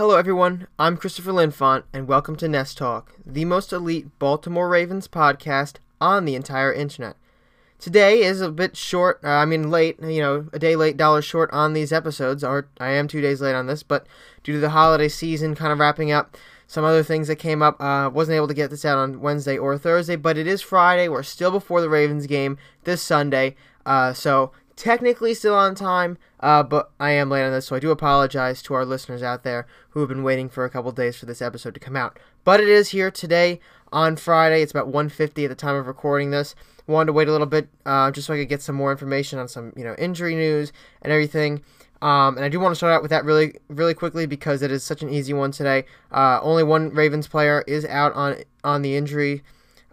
Hello everyone, I'm Christopher Linfont, and welcome to Nest Talk, the most elite Baltimore Ravens podcast on the entire internet. Today is a bit short, a day late, dollar short on these episodes, or I am 2 days late on this, but due to the holiday season kind of wrapping up, some other things that came up, wasn't able to get this out on Wednesday or Thursday, but it is Friday, we're still before the Ravens game this Sunday, so technically still on time, but I am late on this, so I do apologize to our listeners out there who have been waiting for a couple days for this episode to come out. But it is here today on Friday. It's about 1:50 at the time of recording this. Wanted to wait a little bit just so I could get some more information on some injury news and everything. And I do want to start out with that really, really quickly because it is such an easy one today. Only one Ravens player is out on the injury.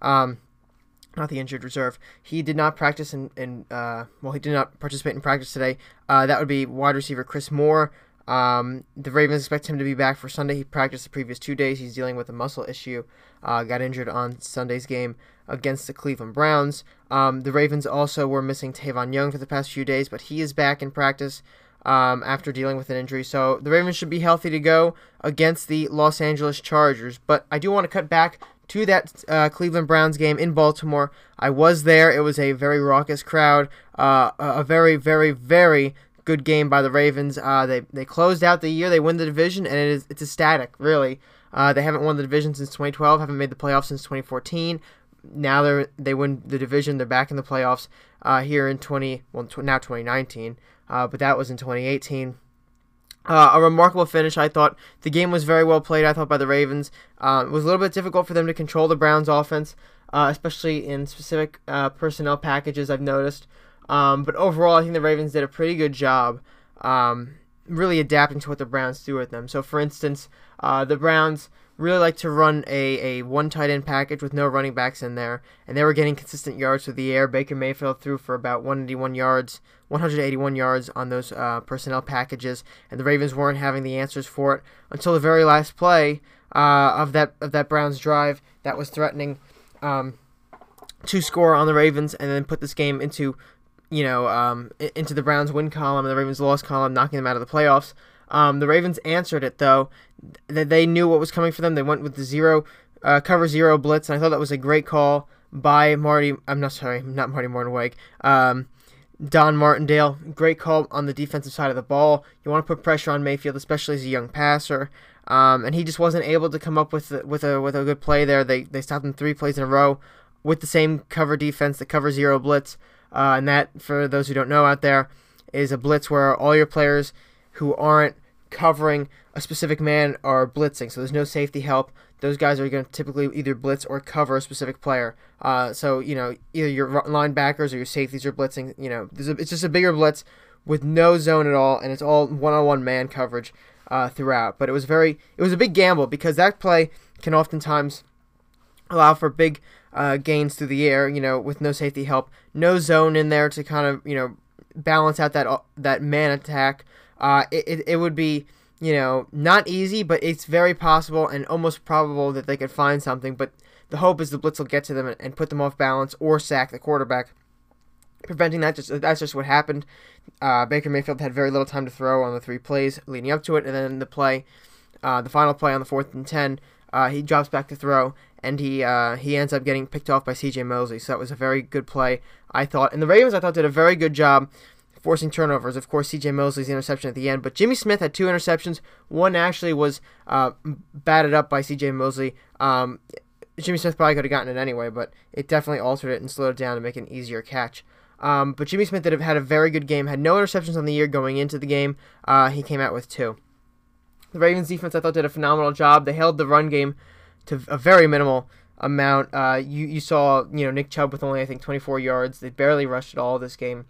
Not the injured reserve. He did not practice he did not participate in practice today. That would be wide receiver Chris Moore. The Ravens expect him to be back for Sunday. He practiced the previous 2 days. He's dealing with a muscle issue. Got injured on Sunday's game against the Cleveland Browns. The Ravens also were missing Tavon Young for the past few days, but he is back in practice after dealing with an injury. So the Ravens should be healthy to go against the Los Angeles Chargers. But I do want to cut back to that Cleveland Browns game in Baltimore. I was there. It was a very raucous crowd. A very, very, very good game by the Ravens. They closed out the year. They win the division, and it's ecstatic, really. They haven't won the division since 2012, haven't made the playoffs since 2014. Now they win the division. They're back in the playoffs here in 2019, but that was in 2018. A remarkable finish, I thought. The game was very well played, I thought, by the Ravens. It was a little bit difficult for them to control the Browns' offense, especially in specific personnel packages, I've noticed. But overall, I think the Ravens did a pretty good job really adapting to what the Browns do with them. So, for instance, the Browns really like to run a one tight end package with no running backs in there, and they were getting consistent yards through the air. Baker Mayfield threw for about 181 yards on those personnel packages, and the Ravens weren't having the answers for it until the very last play of that Browns drive that was threatening to score on the Ravens and then put this game into the Browns' win column and the Ravens' loss column, knocking them out of the playoffs. The Ravens answered it, though. They knew what was coming for them. They went with the cover zero blitz, and I thought that was a great call by Don Martindale. Great call on the defensive side of the ball. You want to put pressure on Mayfield, especially as a young passer, and he just wasn't able to come up with a good play there. They stopped him 3 plays in a row with the same cover defense, the cover zero blitz, and that, for those who don't know out there, is a blitz where all your players who aren't covering a specific man are blitzing, so there's no safety help. Those guys are going to typically either blitz or cover a specific player. So either your linebackers or your safeties are blitzing. It's just a bigger blitz with no zone at all, and it's all one-on-one man coverage throughout. But it was a big gamble because that play can oftentimes allow for big gains through the air. With no safety help, no zone in there to kind of balance out that man attack. It would be, not easy, but it's very possible and almost probable that they could find something, but the hope is the blitz will get to them and put them off balance or sack the quarterback. Preventing that, that's just what happened. Baker Mayfield had very little time to throw on the 3 plays leading up to it, and then the final play on the 4th and 10, he drops back to throw, and he ends up getting picked off by C.J. Mosley, so that was a very good play, I thought. And the Ravens, I thought, did a very good job forcing turnovers. Of course, C.J. Mosley's interception at the end, but Jimmy Smith had 2 interceptions. One actually was batted up by C.J. Mosley. Jimmy Smith probably could have gotten it anyway, but it definitely altered it and slowed it down to make an easier catch. But Jimmy Smith had a very good game, had no interceptions on the year going into the game. He came out with 2. The Ravens defense, I thought, did a phenomenal job. They held the run game to a very minimal amount. You saw Nick Chubb with only, I think, 24 yards. They barely rushed at all this game.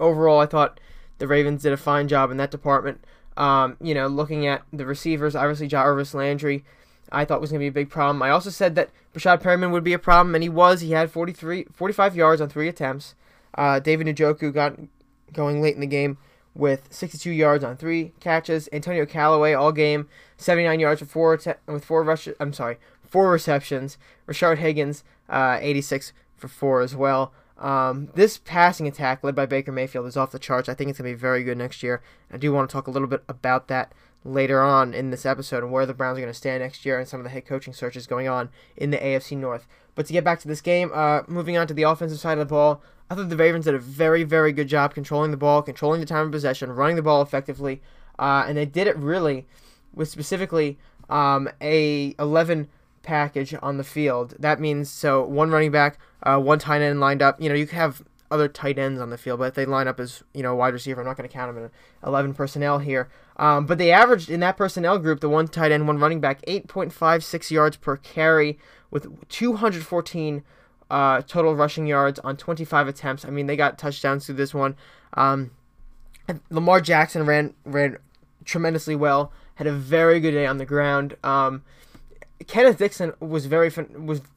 Overall, I thought the Ravens did a fine job in that department. Looking at the receivers, obviously Jarvis Landry, I thought was going to be a big problem. I also said that Rashad Perriman would be a problem, and he was. He had 45 yards on 3 attempts. David Njoku got going late in the game with 62 yards on 3 catches. Antonio Callaway all game, 79 yards for 4 receptions. Rashard Higgins, 86 for 4 as well. This passing attack led by Baker Mayfield is off the charts. I think it's going to be very good next year. I do want to talk a little bit about that later on in this episode and where the Browns are going to stand next year and some of the head coaching searches going on in the AFC North. But to get back to this game, moving on to the offensive side of the ball, I thought the Ravens did a very, very good job controlling the ball, controlling the time of possession, running the ball effectively, and they did it really with specifically a 11 package on the field. That means, so one running back, one tight end lined up. You know, you could have other tight ends on the field, but if they line up as, you know, wide receiver, I'm not going to count them in 11 personnel here. But they averaged in that personnel group, the one tight end, one running back, 8.56 yards per carry with 214 total rushing yards on 25 attempts. I mean, they got touchdowns through this one. Lamar Jackson ran tremendously well, had a very good day on the ground. Kenneth Dixon was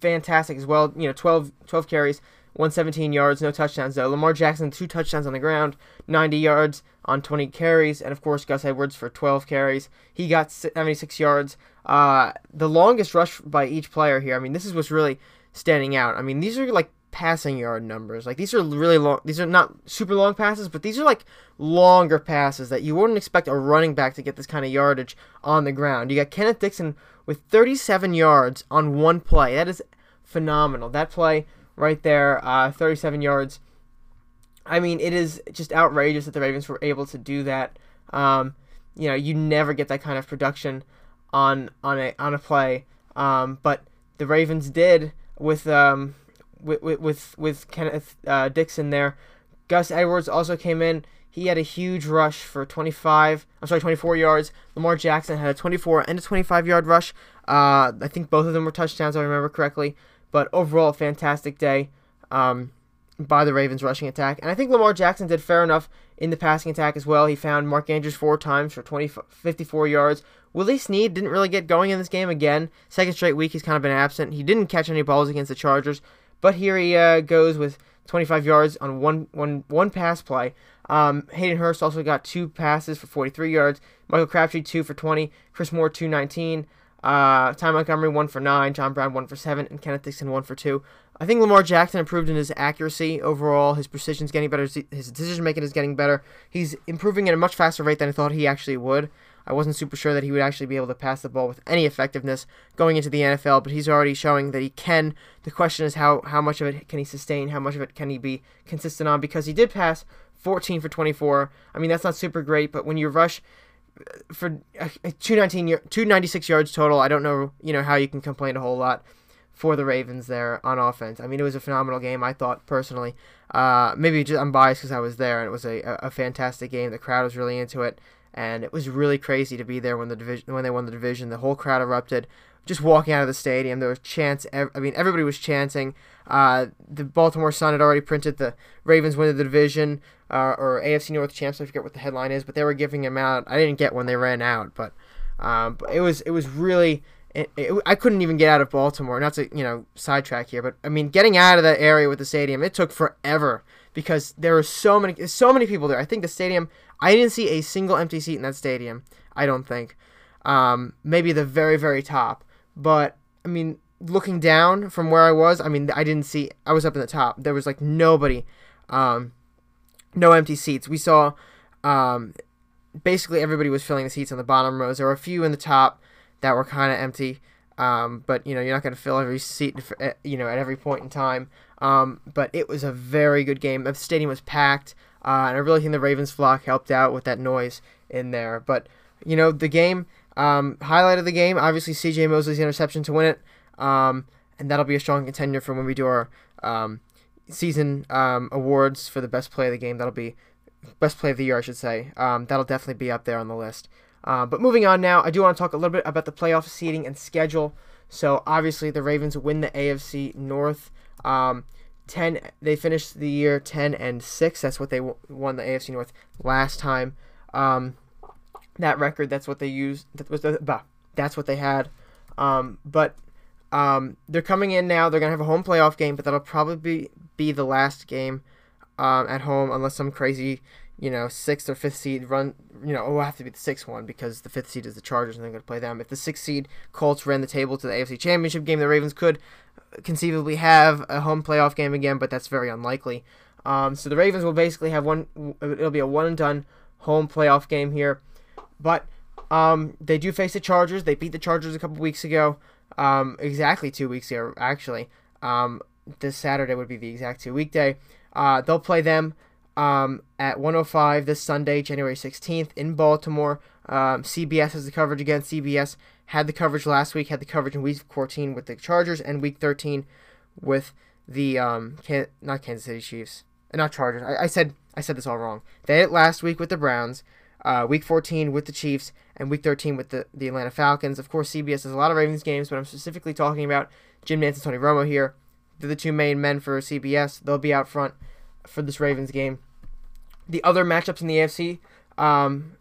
fantastic as well. You know, 12 carries, 117 yards, no touchdowns though. Lamar Jackson, 2 touchdowns on the ground, 90 yards on 20 carries, and of course Gus Edwards for 12 carries. He got 76 yards. The longest rush by each player here. I mean, this is what's really standing out. I mean, these are like passing yard numbers. Like, these are really long. These are not super long passes, but these are like longer passes that you wouldn't expect a running back to get this kind of yardage on the ground. You got Kenneth Dixon with 37 yards on one play. That is phenomenal. That play right there, 37 yards. I mean, it is just outrageous that the Ravens were able to do that. You know, you never get that kind of production on a play, but the Ravens did with Kenneth Dixon there. Gus Edwards also came in. He had a huge rush for 24 yards. Lamar Jackson had a 24 and a 25-yard rush. I think both of them were touchdowns, if I remember correctly. But overall, a fantastic day by the Ravens rushing attack. And I think Lamar Jackson did fair enough in the passing attack as well. He found Mark Andrews 4 times for 54 yards. Willie Snead didn't really get going in this game again. Second straight week, he's kind of been absent. He didn't catch any balls against the Chargers. But here he goes with 25 yards on one pass play. Hayden Hurst also got 2 passes for 43 yards. Michael Crabtree, 2 for 20. Chris Moore, 219. Ty Montgomery, 1 for 9. John Brown, 1 for 7. And Kenneth Dixon, 1 for 2. I think Lamar Jackson improved in his accuracy overall. His precision's getting better. His decision-making is getting better. He's improving at a much faster rate than I thought he actually would. I wasn't super sure that he would actually be able to pass the ball with any effectiveness going into the NFL, but he's already showing that he can. The question is how much of it can he sustain, how much of it can he be consistent on, because he did pass 14 for 24. I mean, that's not super great, but when you rush for 296 yards total, I don't know, you know, how you can complain a whole lot for the Ravens there on offense. I mean, it was a phenomenal game, I thought, personally. Maybe just, I'm biased because I was there, and it was a fantastic game. The crowd was really into it. And it was really crazy to be there when they won the division. The whole crowd erupted. Just walking out of the stadium, there was chants. I mean, everybody was chanting. The Baltimore Sun had already printed the Ravens win the division, or AFC North champs. I forget what the headline is, but they were giving them out. I didn't get when they ran out, but it was really. I couldn't even get out of Baltimore. Not to, you know, sidetrack here, but I mean, getting out of that area with the stadium, it took forever because there were so many people there. I think the stadium. I didn't see a single empty seat in that stadium, I don't think. Maybe the very, very top. But, I mean, looking down from where I was, I mean, I didn't see... I was up in the top. There was, like, nobody. No empty seats. We saw... basically, everybody was filling the seats on the bottom rows. There were a few in the top that were kind of empty. But, you know, you're not going to fill every seat, you know, at every point in time. But it was a very good game. The stadium was packed. And I really think the Ravens flock helped out with that noise in there. But, you know, the game, highlight of the game, obviously C.J. Mosley's interception to win it. And that'll be a strong contender for when we do our season awards for the best play of the game. That'll be best play of the year, I should say. That'll definitely be up there on the list. But moving on now, I do want to talk a little bit about the playoff seeding and schedule. So, obviously, the Ravens win the AFC North. They finished the year 10-6. That's what they won the AFC North last time. That record, that's what they used. That's what they had. But they're coming in now. They're gonna have a home playoff game, but that'll probably be the last game at home, unless some crazy, you know, 6th or 5th seed run. You know, it'll have to be the 6th one because the 5th seed is the Chargers, and they're gonna play them. If the 6th seed Colts ran the table to the AFC Championship game, the Ravens could conceivably have a home playoff game again, but that's very unlikely. So the Ravens will basically have it'll be a one and done home playoff game here. But They do face the Chargers. They beat the Chargers a couple weeks ago. Exactly 2 weeks ago, actually. This Saturday would be the exact 2 week day. They'll play them at 1:05 this Sunday, January 16th in Baltimore. CBS has the coverage again. CBS had the coverage last week, had the coverage in week 14 with the Chargers and week 13 with the not Kansas City Chiefs, not Chargers. I said this all wrong. They had it last week with the Browns, week 14 with the Chiefs, and week 13 with the Atlanta Falcons. Of course, CBS has a lot of Ravens games, but I'm specifically talking about Jim Nance and Tony Romo here. They're the two main men for CBS. They'll be out front for this Ravens game. The other matchups in the AFC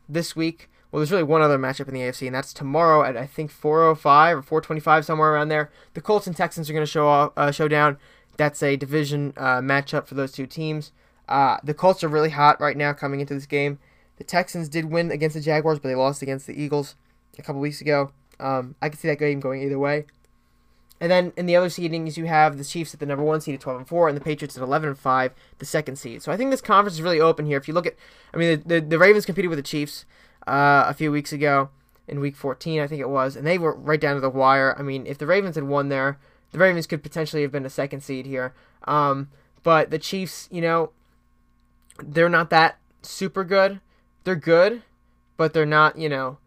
this week, well, there's really one other matchup in the AFC, and that's tomorrow at, I think, 4:05 or 4:25, somewhere around there. The Colts and Texans are going to show down. That's a division matchup for those two teams. The Colts are really hot right now coming into this game. The Texans did win against the Jaguars, but they lost against the Eagles a couple weeks ago. I could see that game going either way. And then in the other seedings, you have the Chiefs at the number one seed at 12-4, and the Patriots at 11-5, the second seed. So I think this conference is really open here. If you look at, I mean, the Ravens competed with the Chiefs a few weeks ago in Week 14, I think it was, and they were right down to the wire. I mean, if the Ravens had won there, the Ravens could potentially have been a second seed here. But the Chiefs, you know, they're not that super good. They're good, but they're not, you know,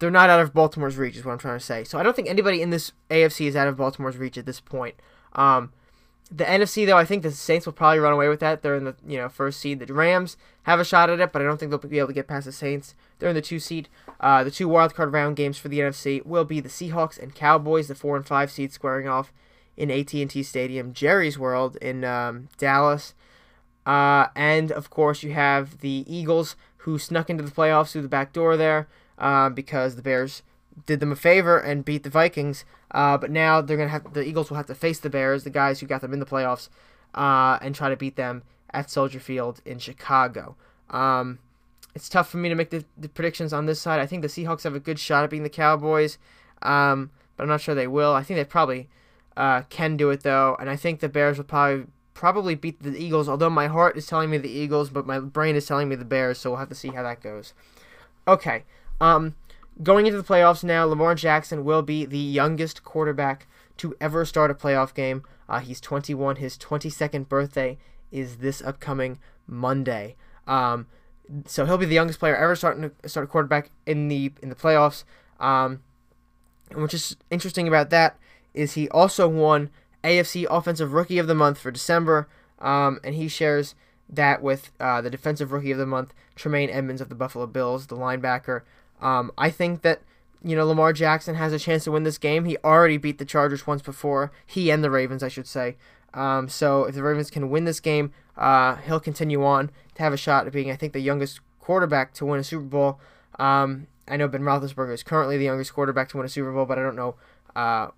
they're not out of Baltimore's reach is what I'm trying to say. So I don't think anybody in this AFC is out of Baltimore's reach at this point. The NFC, though, I think the Saints will probably run away with that. They're in the, you know, first seed. The Rams have a shot at it, but I don't think they'll be able to get past the Saints. They're in the two seed. The two wildcard round games for the NFC will be the Seahawks and Cowboys, the 4 and 5 seed squaring off in AT&T Stadium, Jerry's World in Dallas. And, of course, you have the Eagles, who snuck into the playoffs through the back door there. Because the Bears did them a favor and beat the Vikings, but now they're gonna have the Eagles will have to face the Bears, the guys who got them in the playoffs, and try to beat them at Soldier Field in Chicago. It's tough for me to make the predictions on this side. I think the Seahawks have a good shot at beating the Cowboys, but I'm not sure they will. I think they probably can do it though, and I think the Bears will probably beat the Eagles. Although my heart is telling me the Eagles, but my brain is telling me the Bears, so we'll have to see how that goes. Okay. Going into the playoffs now, Lamar Jackson will be the youngest quarterback to ever start a playoff game. He's 21. His 22nd birthday is this upcoming Monday. So he'll be the youngest player ever start a quarterback in the playoffs. And what's just interesting about that is he also won AFC Offensive Rookie of the Month for December, and he shares that with the Defensive Rookie of the Month, Tremaine Edmonds of the Buffalo Bills, the linebacker. I think that, you know, Lamar Jackson has a chance to win this game. He already beat the Chargers once before. He and the Ravens, I should say. So if the Ravens can win this game, he'll continue on to have a shot at being, I think, the youngest quarterback to win a Super Bowl. I know Ben Roethlisberger is currently the youngest quarterback to win a Super Bowl, but I don't know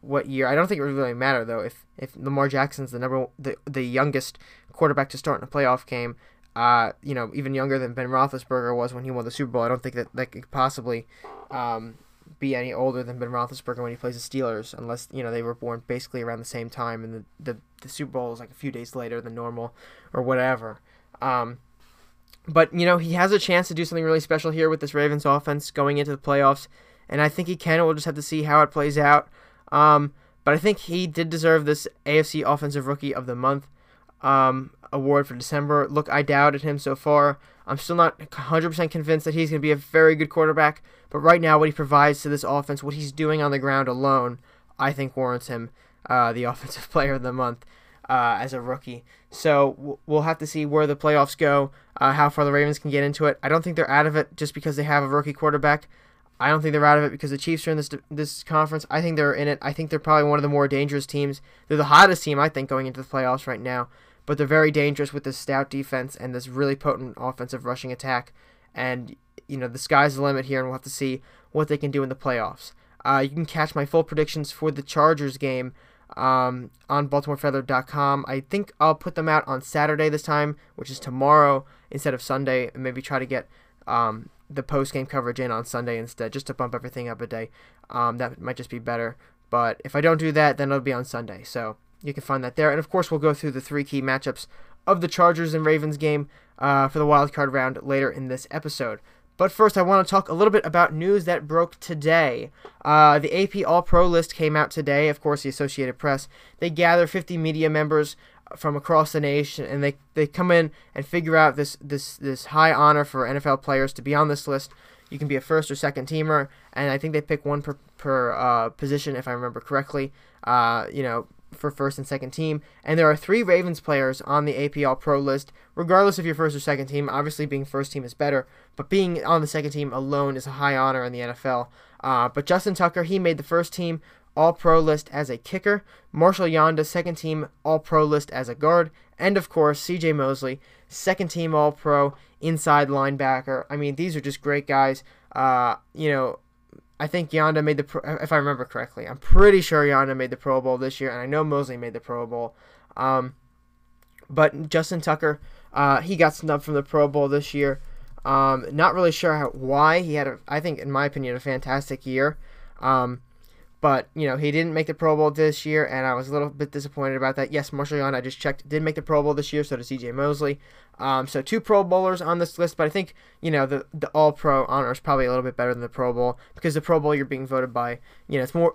what year. I don't think it would really matter, though, if Lamar Jackson's the youngest quarterback to start in a playoff game. You know, even younger than Ben Roethlisberger was when he won the Super Bowl. I don't think that could possibly be any older than Ben Roethlisberger when he plays the Steelers, unless, you know, they were born basically around the same time and the Super Bowl is like a few days later than normal or whatever. But, you know, he has a chance to do something really special here with this Ravens offense going into the playoffs, and I think he can. We'll just have to see how it plays out. But I think he did deserve this AFC Offensive Rookie of the Month award for December. Look, I doubted him so far. I'm still not 100% convinced that he's going to be a very good quarterback, but right now what he provides to this offense, what he's doing on the ground alone, I think warrants him the Offensive Player of the Month as a rookie. So we'll have to see where the playoffs go, how far the Ravens can get into it. I don't think they're out of it just because they have a rookie quarterback. I don't think they're out of it because the Chiefs are in this conference. I think they're in it. I think they're probably one of the more dangerous teams. They're the hottest team, I think, going into the playoffs right now. But they're very dangerous with this stout defense and this really potent offensive rushing attack. And, you know, the sky's the limit here, and we'll have to see what they can do in the playoffs. You can catch my full predictions for the Chargers game on BaltimoreFeather.com. I think I'll put them out on Saturday this time, which is tomorrow instead of Sunday, and maybe try to get the post-game coverage in on Sunday instead, just to bump everything up a day. That might just be better. But if I don't do that, then it'll be on Sunday. So you can find that there. And, of course, we'll go through the three key matchups of the Chargers and Ravens game for the wild card round later in this episode. But first, I want to talk a little bit about news that broke today. The AP All-Pro list came out today. Of course, the Associated Press. They gather 50 media members from across the nation, and they come in and figure out this high honor for NFL players to be on this list. You can be a first or second teamer, and I think they pick one per position, if I remember correctly, for first and second team. And there are 3 Ravens players on the AP All-Pro list, regardless if you're first or second team. Obviously, being first team is better, but being on the second team alone is a high honor in the NFL. But Justin Tucker, he made the first team All-Pro list as a kicker, Marshall Yanda, second team All-Pro list as a guard, and of course, C.J. Mosley, second team All-Pro, inside linebacker. I mean, these are just great guys. I think Yanda made if I remember correctly, I'm pretty sure Yanda made the Pro Bowl this year, and I know Mosley made the Pro Bowl. But Justin Tucker, he got snubbed from the Pro Bowl this year. Not really sure why. He had, I think, in my opinion, a fantastic year. But, he didn't make the Pro Bowl this year, and I was a little bit disappointed about that. Yes, Marshall Yanda, I just checked, did make the Pro Bowl this year, so did C.J. Mosley. So 2 Pro Bowlers on this list, but I think, the All-Pro honor is probably a little bit better than the Pro Bowl, because the Pro Bowl you're being voted by, it's more,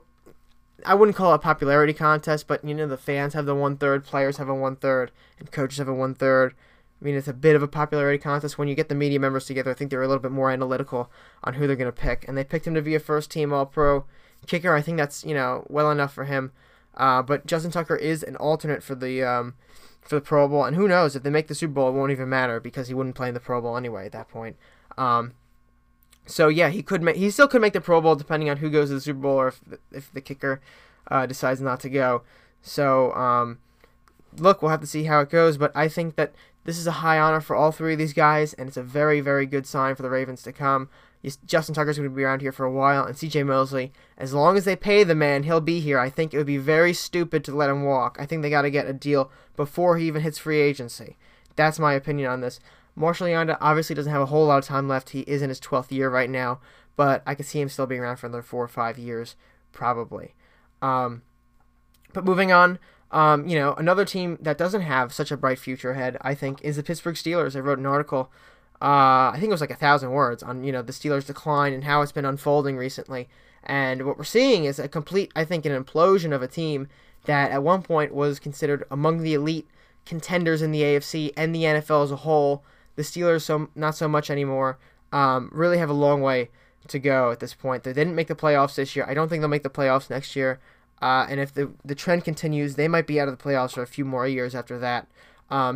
I wouldn't call it a popularity contest, but, the fans have the 1/3, players have a 1/3, and coaches have a 1/3. I mean, it's a bit of a popularity contest. When you get the media members together, I think they're a little bit more analytical on who they're going to pick, and they picked him to be a first-team All-Pro kicker. I think that's, well enough for him. But Justin Tucker is an alternate for the Pro Bowl, and who knows, if they make the Super Bowl, it won't even matter, because he wouldn't play in the Pro Bowl anyway at that point. So yeah, he still could make the Pro Bowl, depending on who goes to the Super Bowl, or if the kicker decides not to go. So look, we'll have to see how it goes, but I think that this is a high honor for all 3 of these guys, and it's a very, very good sign for the Ravens to come. Justin Tucker's going to be around here for a while, and C.J. Mosley, as long as they pay the man, he'll be here. I think it would be very stupid to let him walk. I think they got to get a deal before he even hits free agency. That's my opinion on this. Marshall Yanda obviously doesn't have a whole lot of time left. He is in his 12th year right now, but I can see him still being around for another 4 or 5 years, probably. But moving on. Another team that doesn't have such a bright future ahead, I think, is the Pittsburgh Steelers. I wrote an article, I think it was like 1,000 words on, the Steelers' decline and how it's been unfolding recently. And what we're seeing is an implosion of a team that at one point was considered among the elite contenders in the AFC and the NFL as a whole. The Steelers, not so much anymore, really have a long way to go at this point. They didn't make the playoffs this year. I don't think they'll make the playoffs next year. And if the trend continues, they might be out of the playoffs for a few more years after that.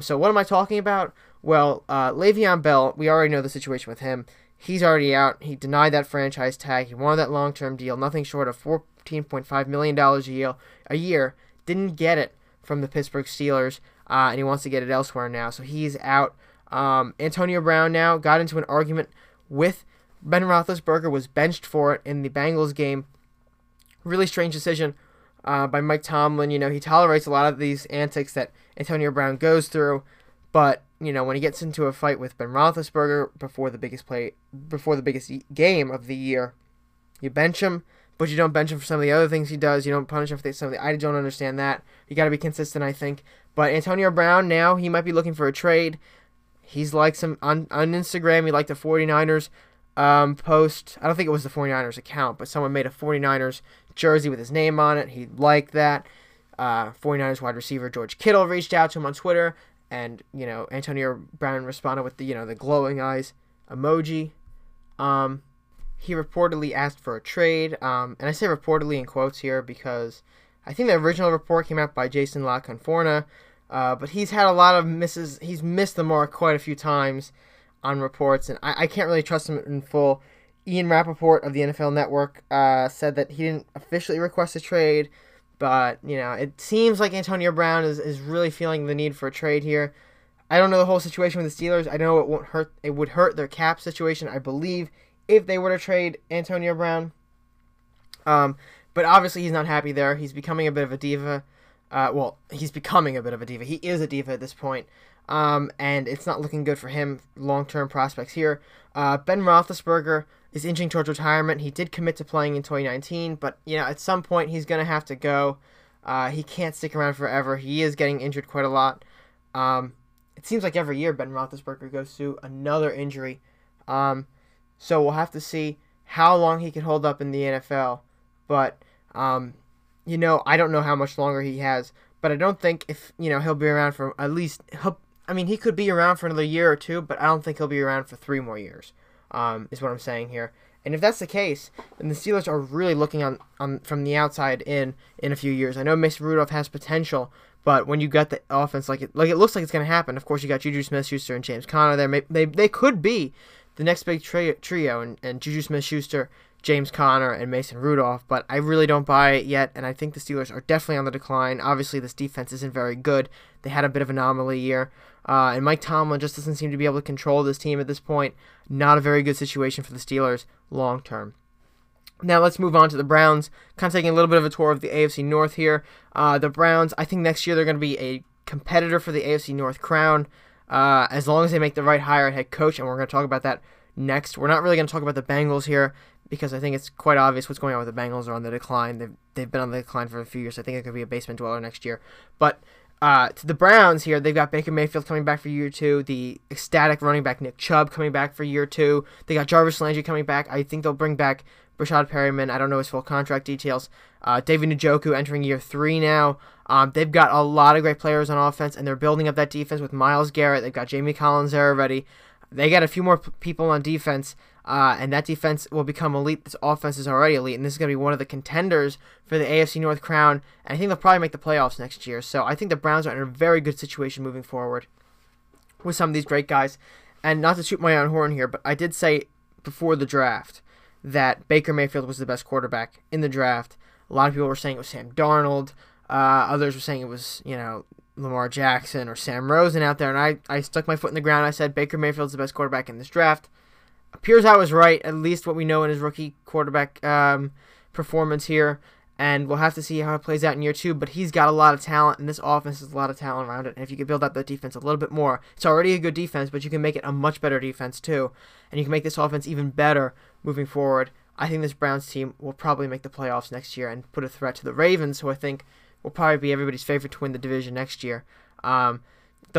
So what am I talking about? Well, Le'Veon Bell, we already know the situation with him. He's already out. He denied that franchise tag. He wanted that long-term deal, nothing short of $14.5 million a year. Didn't get it from the Pittsburgh Steelers, and he wants to get it elsewhere now. So he's out. Antonio Brown now got into an argument with Ben Roethlisberger, was benched for it in the Bengals game. Really strange decision. By Mike Tomlin, he tolerates a lot of these antics that Antonio Brown goes through, but, when he gets into a fight with Ben Roethlisberger before the biggest game of the year, you bench him, but you don't bench him for some of the other things he does. You don't punish him for some of the... I don't understand that. You got to be consistent, I think. But Antonio Brown now, he might be looking for a trade. He's like some... On Instagram, he liked the 49ers post. I don't think it was the 49ers account, but someone made a 49ers jersey with his name on it. He liked that. 49ers wide receiver George Kittle reached out to him on Twitter, and, Antonio Brown responded with the, the glowing eyes emoji. He reportedly asked for a trade, and I say reportedly in quotes here because I think the original report came out by Jason LaConforna, but he's had a lot of misses. He's missed the mark quite a few times on reports, and I can't really trust him in full. Ian Rappaport of the NFL Network said that he didn't officially request a trade, but, it seems like Antonio Brown is really feeling the need for a trade here. I don't know the whole situation with the Steelers. I know it would hurt their cap situation, I believe, if they were to trade Antonio Brown. But obviously he's not happy there. He's becoming a bit of a diva. He's becoming a bit of a diva. He is a diva at this point. And it's not looking good for him, long-term prospects here. Ben Roethlisberger is inching towards retirement. He did commit to playing in 2019, but, at some point he's going to have to go. He can't stick around forever. He is getting injured quite a lot. It seems like every year Ben Roethlisberger goes through another injury. So we'll have to see how long he can hold up in the NFL. But, you know, I don't know how much longer he has. But I don't think if, you know, he'll be around for at least, I mean, he could be around for another year or two, but I don't think he'll be around for 3 more years, is what I'm saying here. And if that's the case, then the Steelers are really looking on from the outside in a few years. I know Mason Rudolph has potential, but when you got the offense, like it looks like it's going to happen. Of course, you got Juju Smith-Schuster and James Conner there. They could be the next big trio, and Juju Smith-Schuster, James Conner, and Mason Rudolph, but I really don't buy it yet, and I think the Steelers are definitely on the decline. Obviously, this defense isn't very good. They had a bit of an anomaly year, and Mike Tomlin just doesn't seem to be able to control this team at this point. Not a very good situation for the Steelers long term. Now let's move on to the Browns. Kind of taking a little bit of a tour of the AFC North here. The Browns, I think next year they're going to be a competitor for the AFC North crown, as long as they make the right hire at head coach, and we're going to talk about that next. We're not really going to talk about the Bengals here, because I think it's quite obvious what's going on with the Bengals. Are on the decline. They've been on the decline for a few years. I think it could be a basement dweller next year. But to the Browns here, they've got Baker Mayfield coming back for year 2, the ecstatic running back Nick Chubb coming back for year 2. They got Jarvis Landry coming back. I think they'll bring back Rashad Perryman. I don't know his full contract details. David Njoku entering year 3 now. They've got a lot of great players on offense, and they're building up that defense with Myles Garrett. They've got Jamie Collins there already. They got a few more people on defense, and that defense will become elite. This offense is already elite, and this is going to be one of the contenders for the AFC North crown, and I think they'll probably make the playoffs next year. So I think the Browns are in a very good situation moving forward with some of these great guys. And not to shoot my own horn here, but I did say before the draft that Baker Mayfield was the best quarterback in the draft. A lot of people were saying it was Sam Darnold. Others were saying it was, you know, Lamar Jackson or Sam Rosen out there, and I stuck my foot in the ground. I said Baker Mayfield's the best quarterback in this draft. Appears I was right, at least what we know in his rookie quarterback performance here, and we'll have to see how it plays out in year 2, but he's got a lot of talent, and this offense has a lot of talent around it, and if you can build up that defense a little bit more, it's already a good defense, but you can make it a much better defense too, and you can make this offense even better moving forward. I think this Browns team will probably make the playoffs next year and put a threat to the Ravens, who I think will probably be everybody's favorite to win the division next year. They'll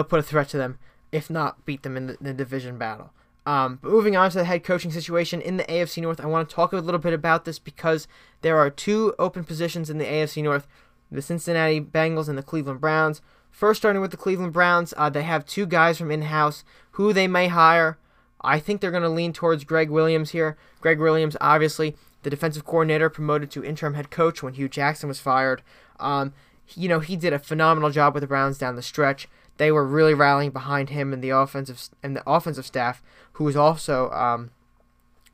put a threat to them, if not beat them in the division battle. But moving on to the head coaching situation in the AFC North, I want to talk a little bit about this because there are 2 open positions in the AFC North, the Cincinnati Bengals and the Cleveland Browns. First, starting with the Cleveland Browns, they have 2 guys from in-house who they may hire. I think they're going to lean towards Greg Williams here. Greg Williams, obviously, the defensive coordinator promoted to interim head coach when Hugh Jackson was fired. You know, he did a phenomenal job with the Browns down the stretch. They were really rallying behind him and the offensive staff, who is also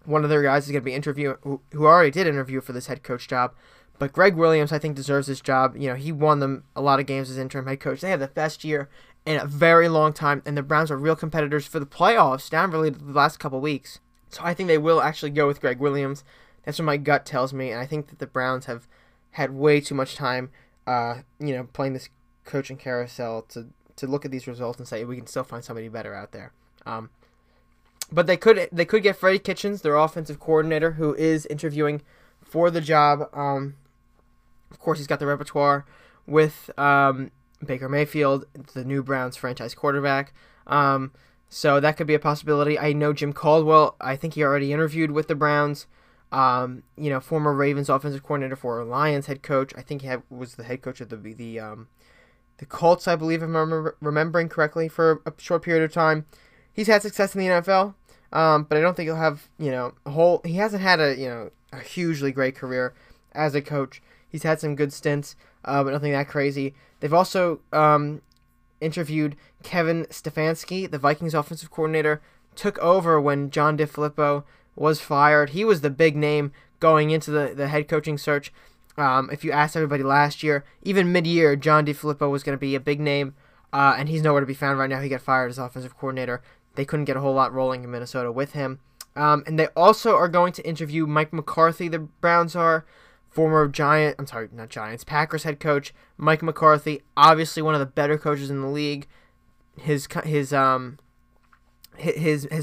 one of their guys is going to be interviewing, who already did interview for this head coach job. But Greg Williams, I think, deserves this job. You know, he won them a lot of games as interim head coach. They had the best year in a very long time, and the Browns are real competitors for the playoffs down really the last couple weeks. So I think they will actually go with Greg Williams. That's what my gut tells me, and I think that the Browns have had way too much time, you know, playing this coaching carousel to look at these results and say we can still find somebody better out there. But they could get Freddie Kitchens, their offensive coordinator, who is interviewing for the job. Of course, he's got the repertoire with Baker Mayfield, the new Browns franchise quarterback. So that could be a possibility. I know Jim Caldwell, I think he already interviewed with the Browns. You know, former Ravens offensive coordinator for Lions head coach. I think he was the head coach of the Colts, I believe, if I'm remembering correctly, for a short period of time. He's had success in the NFL, but I don't think he'll have, you know, he hasn't had a hugely great career as a coach. He's had some good stints, but nothing that crazy. They've also interviewed Kevin Stefanski, the Vikings offensive coordinator, took over when John DeFilippo was fired. He was the big name going into the head coaching search. If you asked everybody last year, even mid-year, John DeFilippo was going to be a big name, and he's nowhere to be found right now. He got fired as offensive coordinator. They couldn't get a whole lot rolling in Minnesota with him. And they also are going to interview Mike McCarthy, the Browns are, former Packers head coach. Mike McCarthy, obviously one of the better coaches in the league. His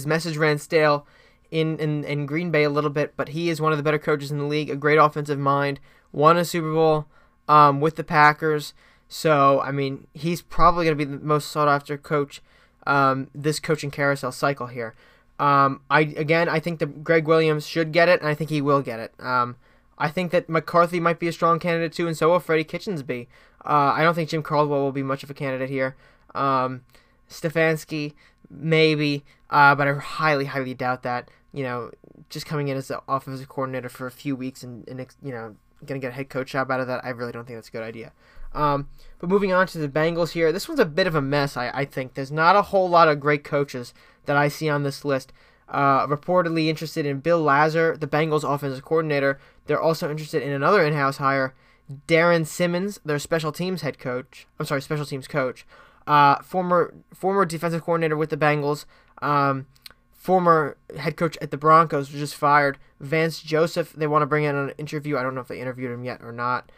message ran stale in Green Bay a little bit, but he is one of the better coaches in the league, a great offensive mind, won a Super Bowl with the Packers. So, I mean, he's probably going to be the most sought-after coach this coaching carousel cycle here. I think that Greg Williams should get it, and I think he will get it. I think that McCarthy might be a strong candidate too, and so will Freddie Kitchensby. I don't think Jim Caldwell will be much of a candidate here. Stefanski, maybe, but I highly, highly doubt that. You know, just coming in as an offensive coordinator for a few weeks and you know, going to get a head coach job out of that, I really don't think that's a good idea. But moving on to the Bengals here, this one's a bit of a mess, I think. There's not a whole lot of great coaches that I see on this list. Reportedly interested in Bill Lazor, the Bengals offensive coordinator. They're also interested in another in-house hire, Darren Simmons, their special teams coach. Former defensive coordinator with the Bengals, former head coach at the Broncos was just fired. Vance Joseph, they want to bring in an interview. I don't know if they interviewed him yet or not.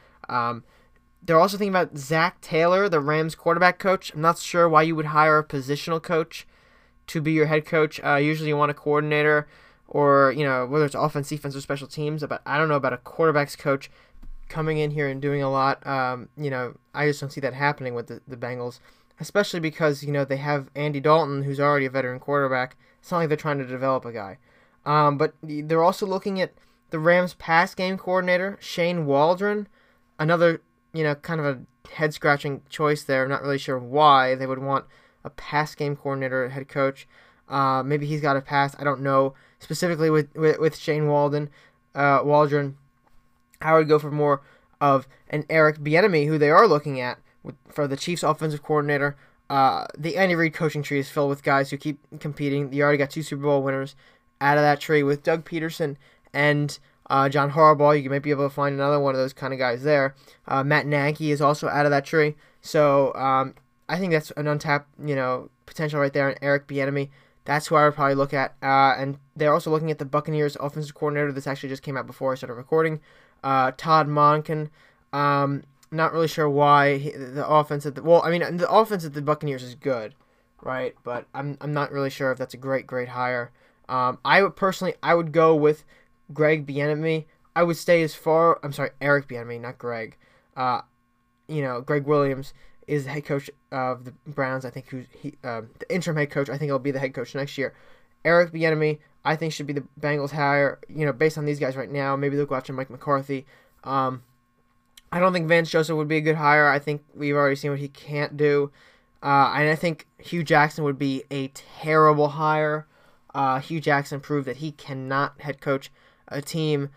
They're also thinking about Zach Taylor, the Rams quarterback coach. I'm not sure why you would hire a positional coach to be your head coach. Usually you want a coordinator or, you know, whether it's offense, defense, or special teams. But I don't know about a quarterback's coach coming in here and doing a lot. You know, I just don't see that happening with the Bengals, especially because, you know, they have Andy Dalton, who's already a veteran quarterback. It's not like they're trying to develop a guy. But they're also looking at the Rams' pass game coordinator, Shane Waldron, another, you know, kind of a head-scratching choice there. I'm not really sure why they would want a pass game coordinator head coach. Maybe he's got a pass. I don't know. Specifically with Shane Waldron, I would go for more of an Eric Bieniemy, who they are looking at for the Chiefs offensive coordinator. The Andy Reid coaching tree is filled with guys who keep competing. You already got two Super Bowl winners out of that tree with Doug Peterson and John Harbaugh. You might be able to find another one of those kind of guys there. Matt Nagy is also out of that tree. So I think that's an untapped, you know, potential right there. And Eric Bieniemy, that's who I would probably look at. And they're also looking at the Buccaneers offensive coordinator. This actually just came out before I started recording. Todd Monken. Not really sure why the offense at the Buccaneers is good, right? But I'm not really sure if that's a great hire. I would go with Greg Bieniemy. I would stay Eric Bieniemy, not Greg. You know, Greg Williams is the head coach of the Browns. I think the interim head coach. I think he'll be the head coach next year. Eric Bieniemy, I think, should be the Bengals hire. You know, based on these guys right now, maybe they'll go after Mike McCarthy. I don't think Vance Joseph would be a good hire. I think we've already seen what he can't do. And I think Hugh Jackson would be a terrible hire. Hugh Jackson proved that he cannot head coach a team,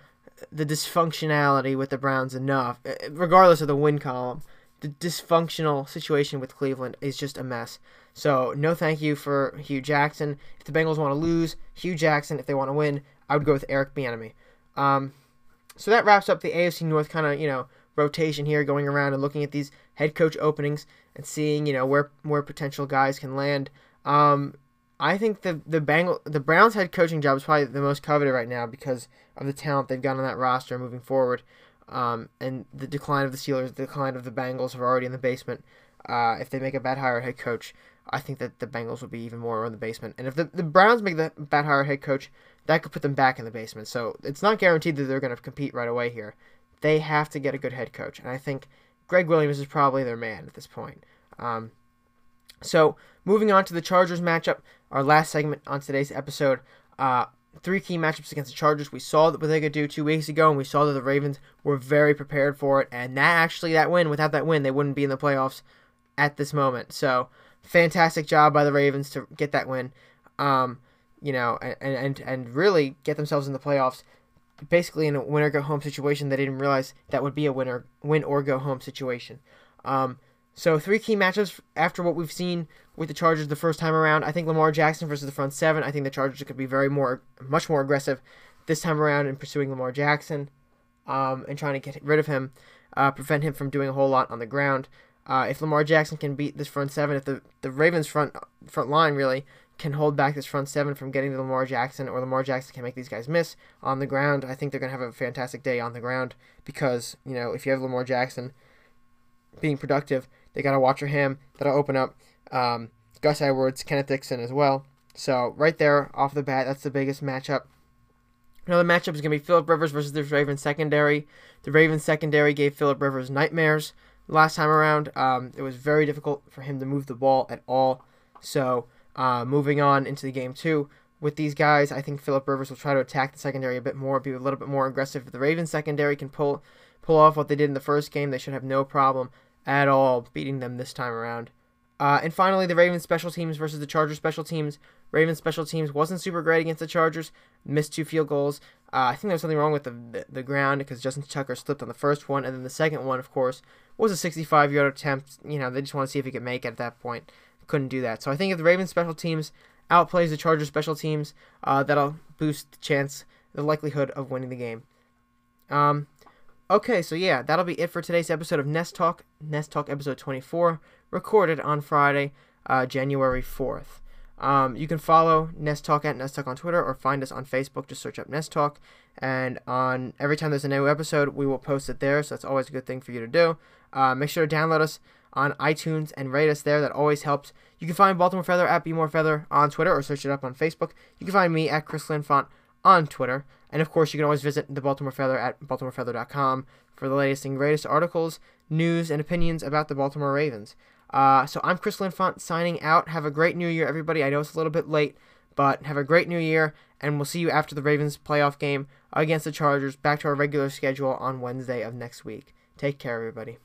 the dysfunctionality with the Browns enough, regardless of the win column. The dysfunctional situation with Cleveland is just a mess. So no thank you for Hugh Jackson. If the Bengals want to lose, Hugh Jackson. If they want to win, I would go with Eric Bieniemy. So that wraps up the AFC North kind of, you know, rotation here, going around and looking at these head coach openings and seeing, you know, where potential guys can land. I think the Browns head coaching job is probably the most coveted right now because of the talent they've got on that roster moving forward, and the decline of the Steelers, the decline of the Bengals, are already in the basement. If they make a bad hire at head coach, I think that the Bengals will be even more in the basement. And if the Browns make the bad hire at head coach, that could put them back in the basement. So it's not guaranteed that they're going to compete right away here. They have to get a good head coach, and I think Greg Williams is probably their man at this point. So moving on to the Chargers matchup, our last segment on today's episode, three key matchups against the Chargers. We saw what they could do 2 weeks ago, and we saw that the Ravens were very prepared for it, and without that win, they wouldn't be in the playoffs at this moment. So fantastic job by the Ravens to get that win, you know, and really get themselves in the playoffs. Basically in a win-or-go-home situation. They didn't realize that would be a win-or-go-home situation. So three key matchups after what we've seen with the Chargers the first time around. I think Lamar Jackson versus the front seven. I think the Chargers could be much more aggressive this time around in pursuing Lamar Jackson and trying to get rid of him, prevent him from doing a whole lot on the ground. If Lamar Jackson can beat this front seven, if the Ravens front line really can hold back this front seven from getting to Lamar Jackson, or Lamar Jackson can make these guys miss on the ground, I think they're going to have a fantastic day on the ground because, you know, if you have Lamar Jackson being productive, they got to watch for him. That'll open up Gus Edwards, Kenneth Dixon as well. So right there off the bat, that's the biggest matchup. Another matchup is going to be Phillip Rivers versus the Ravens secondary. The Ravens secondary gave Phillip Rivers nightmares last time around. It was very difficult for him to move the ball at all. So moving on into the game two, with these guys. I think Phillip Rivers will try to attack the secondary a bit more, be a little bit more aggressive. If the Ravens secondary can pull off what they did in the first game, they should have no problem at all beating them this time around. And finally, the Ravens special teams versus the Chargers special teams. Ravens special teams wasn't super great against the Chargers. Missed two field goals. I think there was something wrong with the ground because Justin Tucker slipped on the first one. And then the second one, of course, was a 65-yard attempt. You know, they just want to see if he could make it at that point. Couldn't do that. So I think if the Ravens special teams outplays the Chargers special teams, that'll boost the chance, the likelihood of winning the game. Okay, so yeah, that'll be it for today's episode of Nest Talk episode 24, recorded on Friday, January 4th. You can follow Nest Talk at Nest Talk on Twitter or find us on Facebook. Just search up Nest Talk, and on every time there's a new episode, we will post it there, so that's always a good thing for you to do. Make sure to download us on iTunes and rate us there. That always helps. You can find Baltimore Feather at Be More Feather on Twitter or search it up on Facebook. You can find me at Chris Linfont on Twitter. And, of course, you can always visit the Baltimore Feather at BaltimoreFeather.com for the latest and greatest articles, news, and opinions about the Baltimore Ravens. So I'm Chris Linfont signing out. Have a great New Year, everybody. I know it's a little bit late, but have a great New Year, and we'll see you after the Ravens playoff game against the Chargers, back to our regular schedule on Wednesday of next week. Take care, everybody.